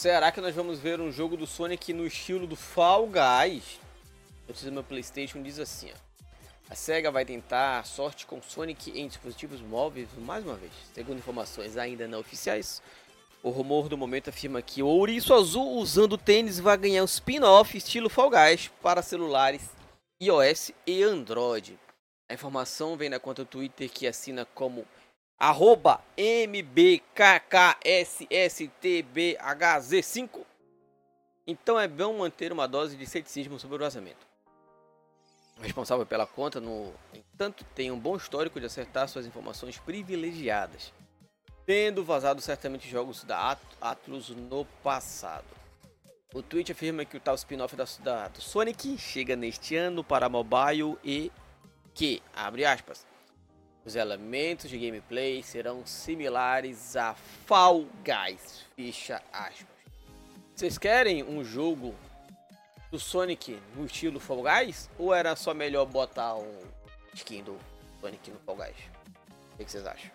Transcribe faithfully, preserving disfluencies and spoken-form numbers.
Será que nós vamos ver um jogo do Sonic no estilo do Fall Guys? Notícia do meu PlayStation diz assim, ó. A SEGA vai tentar sorte com Sonic em dispositivos móveis mais uma vez. Segundo informações ainda não oficiais, o rumor do momento afirma que o ouriço azul usando tênis vai ganhar um spin-off estilo Fall Guys para celulares iOS e Android. A informação vem da conta do Twitter que assina como arroba M B K K S S T B H Z cinco. Então é bom manter uma dose de ceticismo sobre o vazamento. O responsável pela conta, no entanto, tem um bom histórico de acertar suas informações privilegiadas, tendo vazado certamente jogos da At- Atlus no passado. O tweet afirma que o tal spin-off da, da, do Sonic chega neste ano para mobile e que, abre aspas, os elementos de gameplay serão similares a Fall Guys, fecha aspas. Vocês querem um jogo do Sonic no estilo Fall Guys? Ou era só melhor botar um skin do Sonic no Fall Guys? O que vocês acham?